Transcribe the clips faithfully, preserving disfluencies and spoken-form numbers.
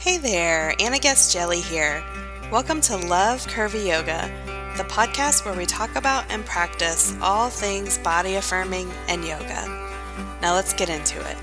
Hey there, Anna Guest Jelly here. Welcome to Love Curvy Yoga, the podcast where we talk about and practice all things body affirming and yoga. Now let's get into it.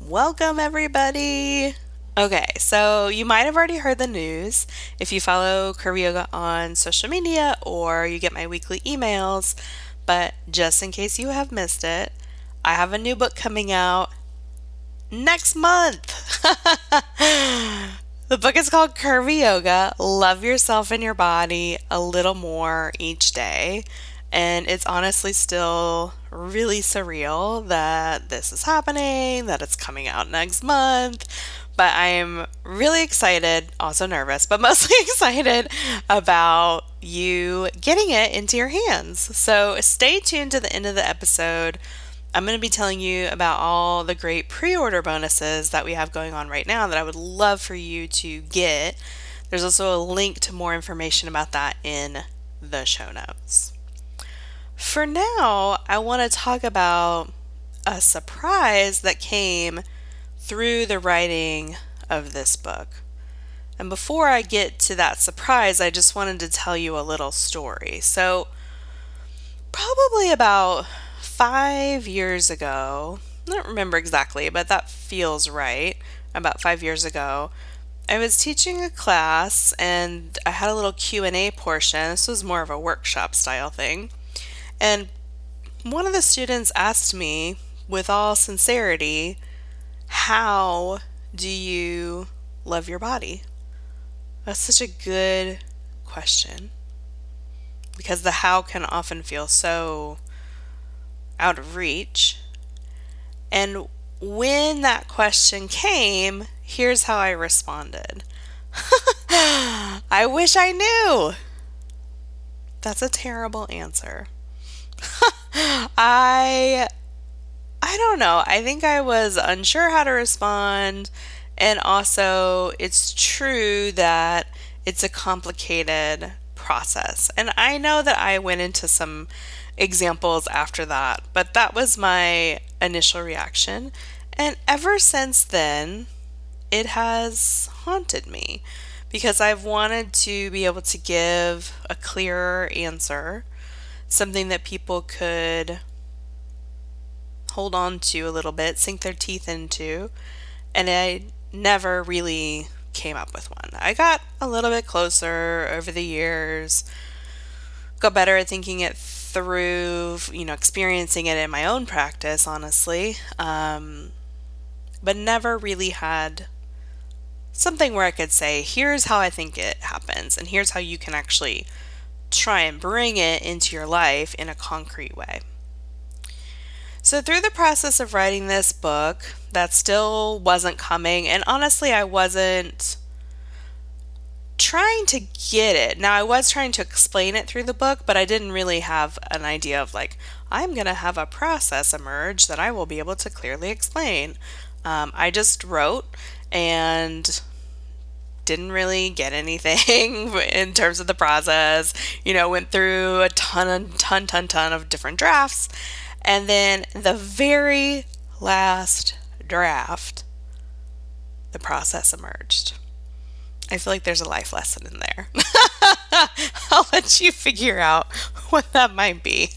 Welcome everybody. Okay, so you might have already heard the news. If you follow Curvy Yoga on social media or you get my weekly emails, but just in case you have missed it, I have a new book coming out next month. The book is called Curvy Yoga, Love Yourself and Your Body a Little More Each Day. And it's honestly still really surreal that this is happening, that it's coming out next month. But I'm really excited, also nervous, but mostly excited about you getting it into your hands. So stay tuned to the end of the episode. I'm going to be telling you about all the great pre-order bonuses that we have going on right now that I would love for you to get. There's also a link to more information about that in the show notes. For now, I want to talk about a surprise that came through the writing of this book. And before I get to that surprise, I just wanted to tell you a little story. So probably about five years ago, I don't remember exactly, but that feels right. About five years ago, I was teaching a class and I had a little Q and A portion. This was more of a workshop style thing. And one of the students asked me with all sincerity, how do you love your body? That's such a good question, because the how can often feel so out of reach. And when that question came, here's how I responded. I wish I knew. That's a terrible answer. I I don't know. I think I was unsure how to respond. And also, it's true that it's a complicated process. And I know that I went into some examples after that, but that was my initial reaction. And ever since then, it has haunted me because I've wanted to be able to give a clearer answer, something that people could hold on to a little bit, sink their teeth into, and I never really came up with one. I got a little bit closer over the years, got better at thinking it through, you know, experiencing it in my own practice, honestly, um, but never really had something where I could say, here's how I think it happens, and here's how you can actually try and bring it into your life in a concrete way. So through the process of writing this book, that still wasn't coming. And honestly, I wasn't trying to get it. Now, I was trying to explain it through the book, but I didn't really have an idea of like, I'm going to have a process emerge that I will be able to clearly explain. Um, I just wrote and didn't really get anything in terms of the process. You know, went through a ton, ton, ton, ton of different drafts. And then the very last draft, the process emerged. I feel like there's a life lesson in there. I'll let you figure out what that might be.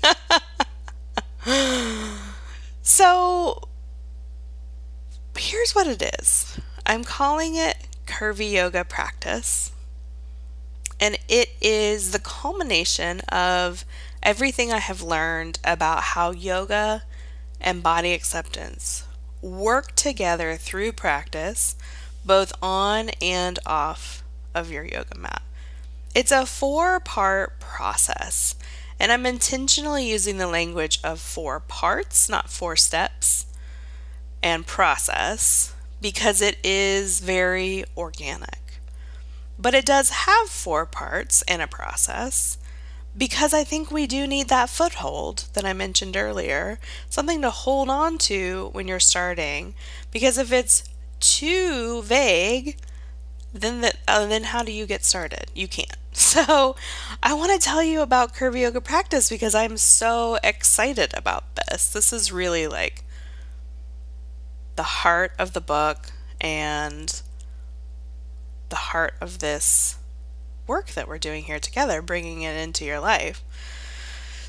So here's what it is. I'm calling it Curvy Yoga Practice. And it is the culmination of everything I have learned about how yoga and body acceptance work together through practice, both on and off of your yoga mat. It's a four-part process, and I'm intentionally using the language of four parts, not four steps, and process, because it is very organic. But it does have four parts and a process, because I think we do need that foothold that I mentioned earlier, something to hold on to when you're starting, because if it's too vague, then the, uh, then how do you get started? You can't. So I want to tell you about Curvy Yoga Practice because I'm so excited about this. This is really like the heart of the book and the heart of this work that we're doing here together, bringing it into your life.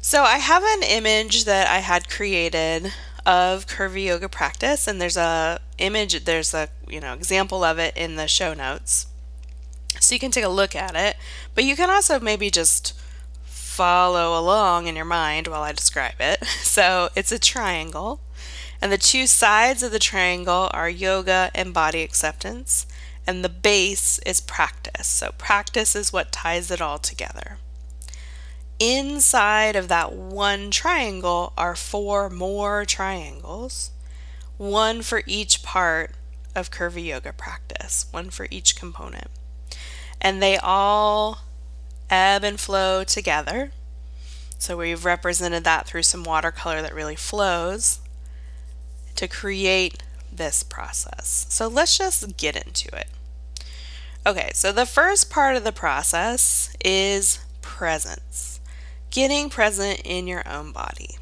So I have an image that I had created of Curvy Yoga Practice, and there's a image, there's a, you know, example of it in the show notes. So you can take a look at it, but you can also maybe just follow along in your mind while I describe it. So it's a triangle, and the two sides of the triangle are yoga and body acceptance, and the base is practice. So practice is what ties it all together. Inside of that one triangle are four more triangles, one for each part of Curvy Yoga Practice, one for each component. And they all ebb and flow together. So we've represented that through some watercolor that really flows to create this process. So let's just get into it. Okay, so the first part of the process is presence. Getting present in your own body.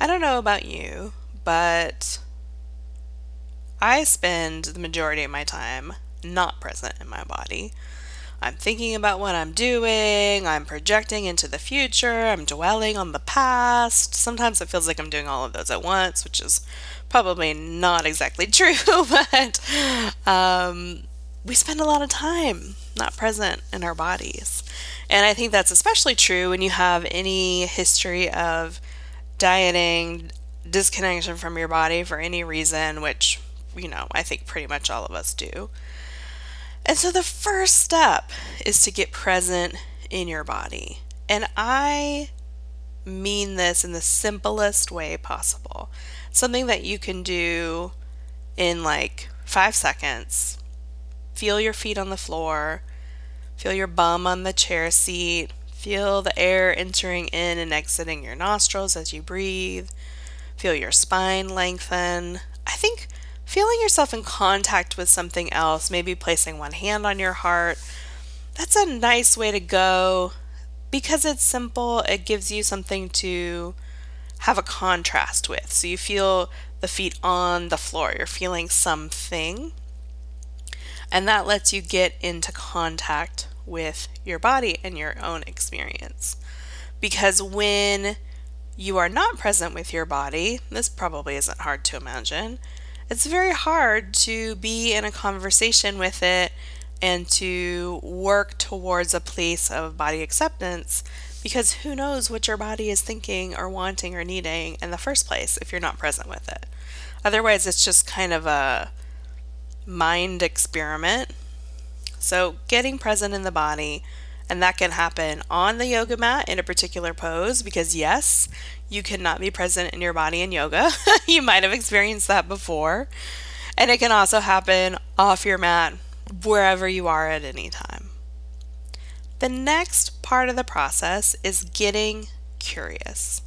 I don't know about you, but I spend the majority of my time not present in my body. I'm thinking about what I'm doing, I'm projecting into the future, I'm dwelling on the past. Sometimes it feels like I'm doing all of those at once, which is probably not exactly true, but um, we spend a lot of time not present in our bodies. And I think that's especially true when you have any history of dieting, disconnection from your body for any reason, which, you know, I think pretty much all of us do. And so the first step is to get present in your body. And I mean this in the simplest way possible. Something that you can do in like five seconds. Feel your feet on the floor. Feel your bum on the chair seat. Feel the air entering in and exiting your nostrils as you breathe. Feel your spine lengthen. I think feeling yourself in contact with something else, maybe placing one hand on your heart, that's a nice way to go because it's simple. It gives you something to have a contrast with. So you feel the feet on the floor, you're feeling something, and that lets you get into contact with your body and your own experience. Because when you are not present with your body, this probably isn't hard to imagine, it's very hard to be in a conversation with it and to work towards a place of body acceptance, because who knows what your body is thinking or wanting or needing in the first place if you're not present with it. Otherwise, it's just kind of a mind experiment. So getting present in the body, and that can happen on the yoga mat in a particular pose, because yes, you cannot be present in your body in yoga. You might have experienced that before. And it can also happen off your mat, wherever you are at any time. The next part of the process is getting curious.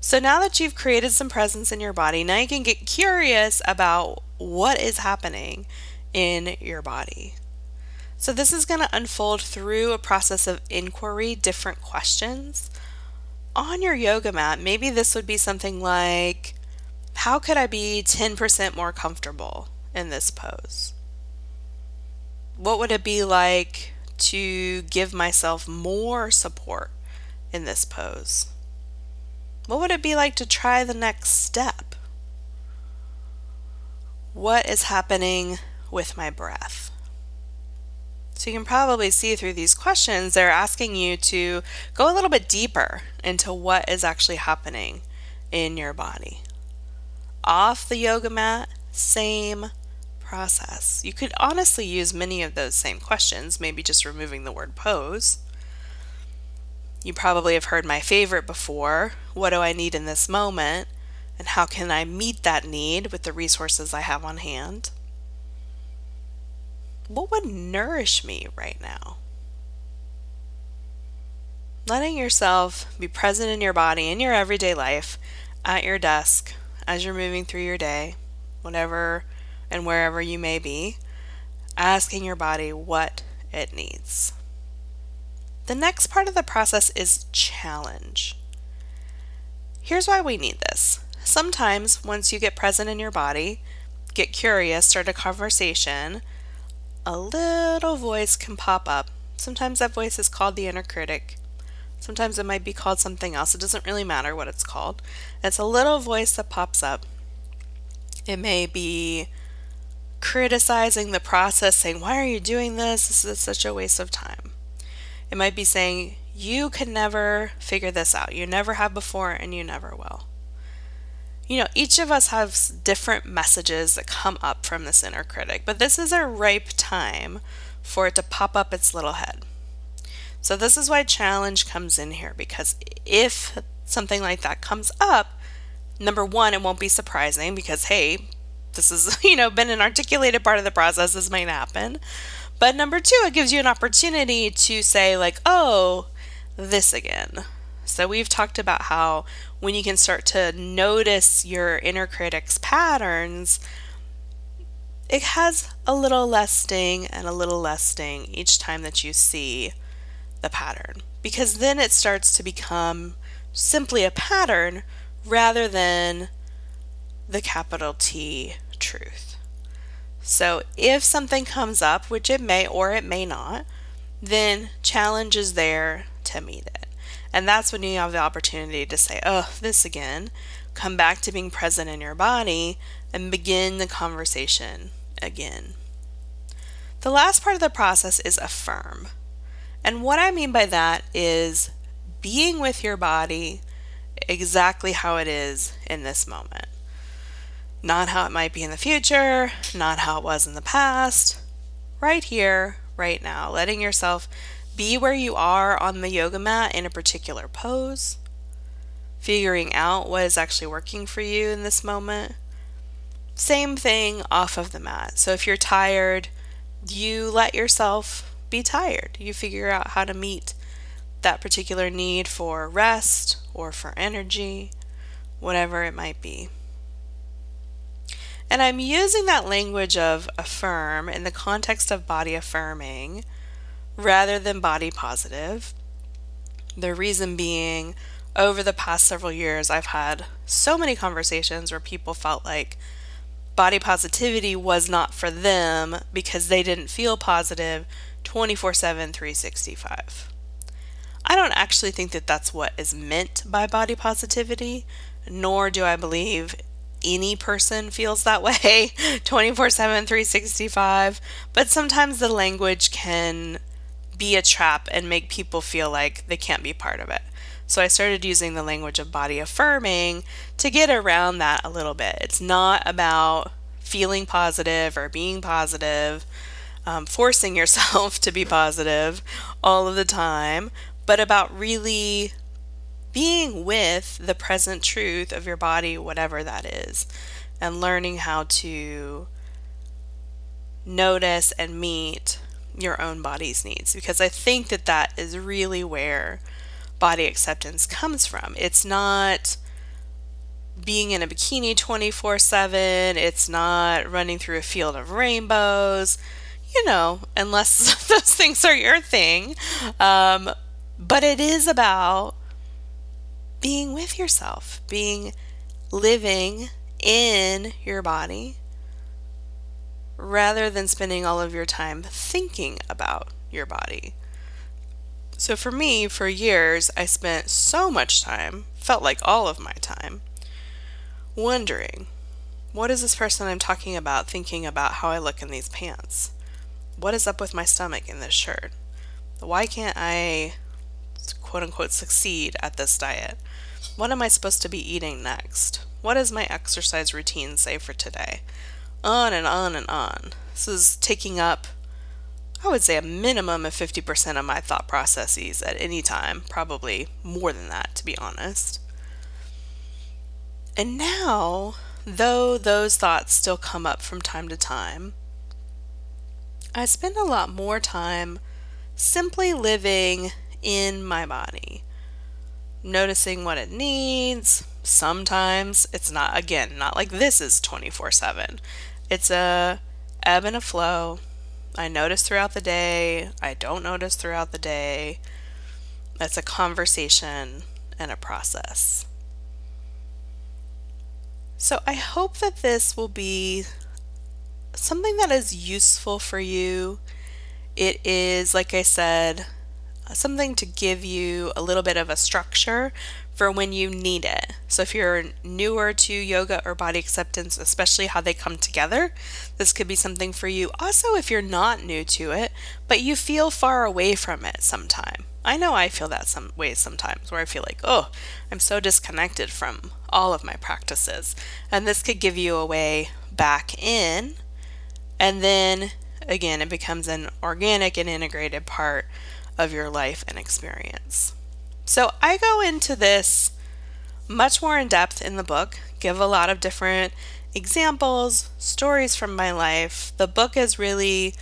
So now that you've created some presence in your body, now you can get curious about what is happening in your body. So this is going to unfold through a process of inquiry, different questions. On your yoga mat, maybe this would be something like, how could I be ten percent more comfortable in this pose? What would it be like to give myself more support in this pose? What would it be like to try the next step? What is happening with my breath? So you can probably see through these questions, they're asking you to go a little bit deeper into what is actually happening in your body. Off the yoga mat, same process. You could honestly use many of those same questions, maybe just removing the word pose. You probably have heard my favorite before, what do I need in this moment, and how can I meet that need with the resources I have on hand? What would nourish me right now? Letting yourself be present in your body, in your everyday life, at your desk, as you're moving through your day, whatever and wherever you may be, asking your body what it needs. The next part of the process is challenge. Here's why we need this. Sometimes once you get present in your body, get curious, start a conversation, a little voice can pop up. Sometimes that voice is called the inner critic. Sometimes it might be called something else. It doesn't really matter what it's called. It's a little voice that pops up. It may be criticizing the process, saying, why are you doing this? This is such a waste of time. It might be saying, you can never figure this out. You never have before and you never will. You know, each of us has different messages that come up from this inner critic, but this is a ripe time for it to pop up its little head. So this is why challenge comes in here, because if something like that comes up, number one, it won't be surprising because, hey, this is, you know, been an articulated part of the process. This might happen. But number two, it gives you an opportunity to say like, oh, this again. So we've talked about how when you can start to notice your inner critic's patterns, it has a little less sting and a little less sting each time that you see the pattern, because then it starts to become simply a pattern rather than the capital T truth. So if something comes up, which it may or it may not, then challenge is there to meet it. And that's when you have the opportunity to say, oh, this again, come back to being present in your body and begin the conversation again. The last part of the process is affirm. And what I mean by that is being with your body exactly how it is in this moment. Not how it might be in the future, not how it was in the past. Right here, right now, letting yourself be where you are on the yoga mat in a particular pose, figuring out what is actually working for you in this moment. Same thing off of the mat. So if you're tired, you let yourself be tired. You figure out how to meet that particular need for rest or for energy, whatever it might be. And I'm using that language of affirm in the context of body affirming rather than body positive. The reason being, over the past several years, I've had so many conversations where people felt like body positivity was not for them because they didn't feel positive twenty-four seven, three sixty-five. I don't actually think that that's what is meant by body positivity, nor do I believe any person feels that way twenty-four seven, three sixty-five, but sometimes the language can be a trap and make people feel like they can't be part of it. So I started using the language of body affirming to get around that a little bit. It's not about feeling positive or being positive, Um, forcing yourself to be positive all of the time, but about really being with the present truth of your body, whatever that is, and learning how to notice and meet your own body's needs. Because I think that that is really where body acceptance comes from. It's not being in a bikini twenty-four seven, it's not running through a field of rainbows. You know, unless those things are your thing. Um, but it is about being with yourself, being living in your body rather than spending all of your time thinking about your body. So for me, for years, I spent so much time, felt like all of my time, wondering, what is this person I'm talking about thinking about how I look in these pants? What is up with my stomach in this shirt? Why can't I, quote unquote, succeed at this diet? What am I supposed to be eating next? What does my exercise routine say for today? On and on and on. This is taking up, I would say, a minimum of fifty percent of my thought processes at any time, probably more than that, to be honest. And now, though those thoughts still come up from time to time, I spend a lot more time simply living in my body, noticing what it needs. Sometimes it's not, again, not like this is twenty-four seven. It's a ebb and a flow. I notice throughout the day. I don't notice throughout the day. It's a conversation and a process. So I hope that this will be something that is useful for you. It is, like I said, something to give you a little bit of a structure for when you need it. So if you're newer to yoga or body acceptance, especially how they come together, this could be something for you. Also, if you're not new to it, but you feel far away from it sometime. I know I feel that some ways sometimes, where I feel like, oh, I'm so disconnected from all of my practices. And this could give you a way back in. And then, again, it becomes an organic and integrated part of your life and experience. So I go into this much more in depth in the book, give a lot of different examples, stories from my life. The book is really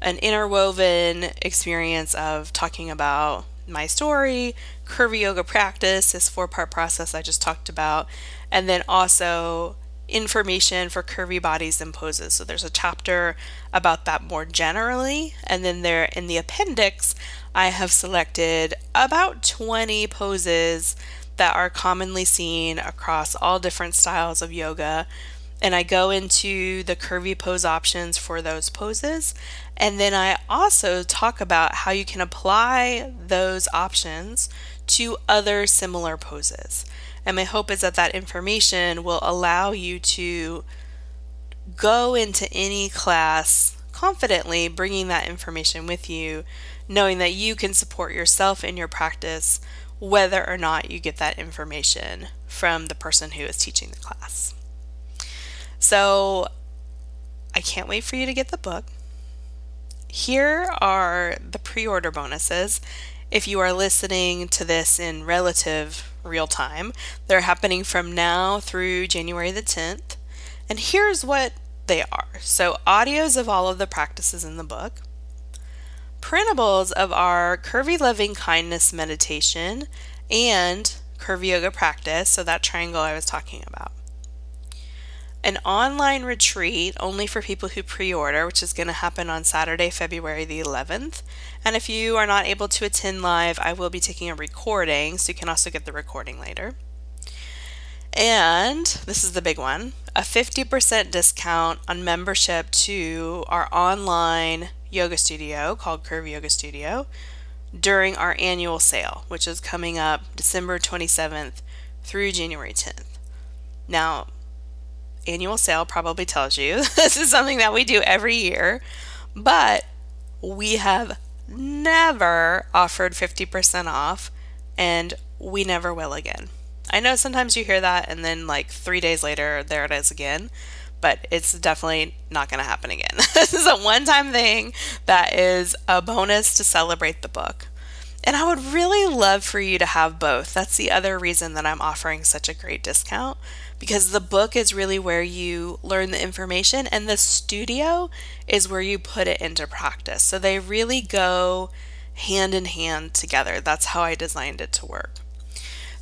an interwoven experience of talking about my story, Curvy Yoga practice, this four-part process I just talked about, and then also information for curvy bodies and poses. So there's a chapter about that more generally, and then there in the appendix I have selected about twenty poses that are commonly seen across all different styles of yoga, and I go into the curvy pose options for those poses, and then I also talk about how you can apply those options to other similar poses. And my hope is that that information will allow you to go into any class confidently, bringing that information with you, knowing that you can support yourself in your practice, whether or not you get that information from the person who is teaching the class. So I can't wait for you to get the book. Here are the pre-order bonuses. If you are listening to this in relative real time, they're happening from now through January the tenth. And here's what they are. So audios of all of the practices in the book, printables of our Curvy Loving Kindness meditation and Curvy Yoga practice, so that triangle I was talking about. An online retreat only for people who pre-order, which is going to happen on Saturday, February the eleventh. And if you are not able to attend live, I will be taking a recording, so you can also get the recording later. And this is the big one, a fifty percent discount on membership to our online yoga studio called Curvy Yoga Studio during our annual sale, which is coming up December twenty-seventh through January tenth. Now, annual sale probably tells you this is something that we do every year, but we have never offered fifty percent off, and we never will again. I know sometimes you hear that and then like three days later there it is again, but it's definitely not going to happen again. This is a one-time thing that is a bonus to celebrate the book. And I would really love for you to have both. That's the other reason that I'm offering such a great discount, because the book is really where you learn the information and the studio is where you put it into practice. So they really go hand in hand together. That's how I designed it to work.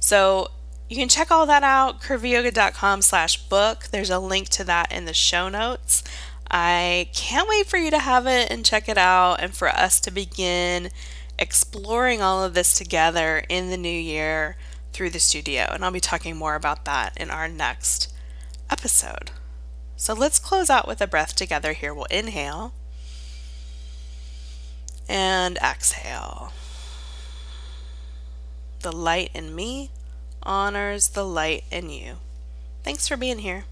So you can check all that out, curvy yoga dot com slash book. There's a link to that in the show notes. I can't wait for you to have it and check it out, and for us to begin exploring all of this together in the new year through the studio. And I'll be talking more about that in our next episode. So let's close out with a breath together here. We'll inhale and exhale. The light in me honors the light in you. Thanks for being here.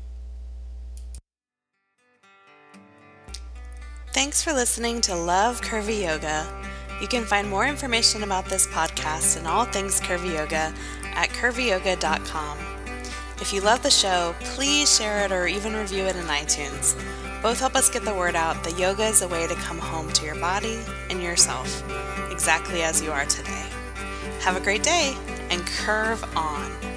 Thanks for listening to Love Curvy Yoga. You can find more information about this podcast and all things Curvy Yoga at curvy yoga dot com. If you love the show, please share it or even review it in iTunes. Both help us get the word out that yoga is a way to come home to your body and yourself, exactly as you are today. Have a great day and curve on.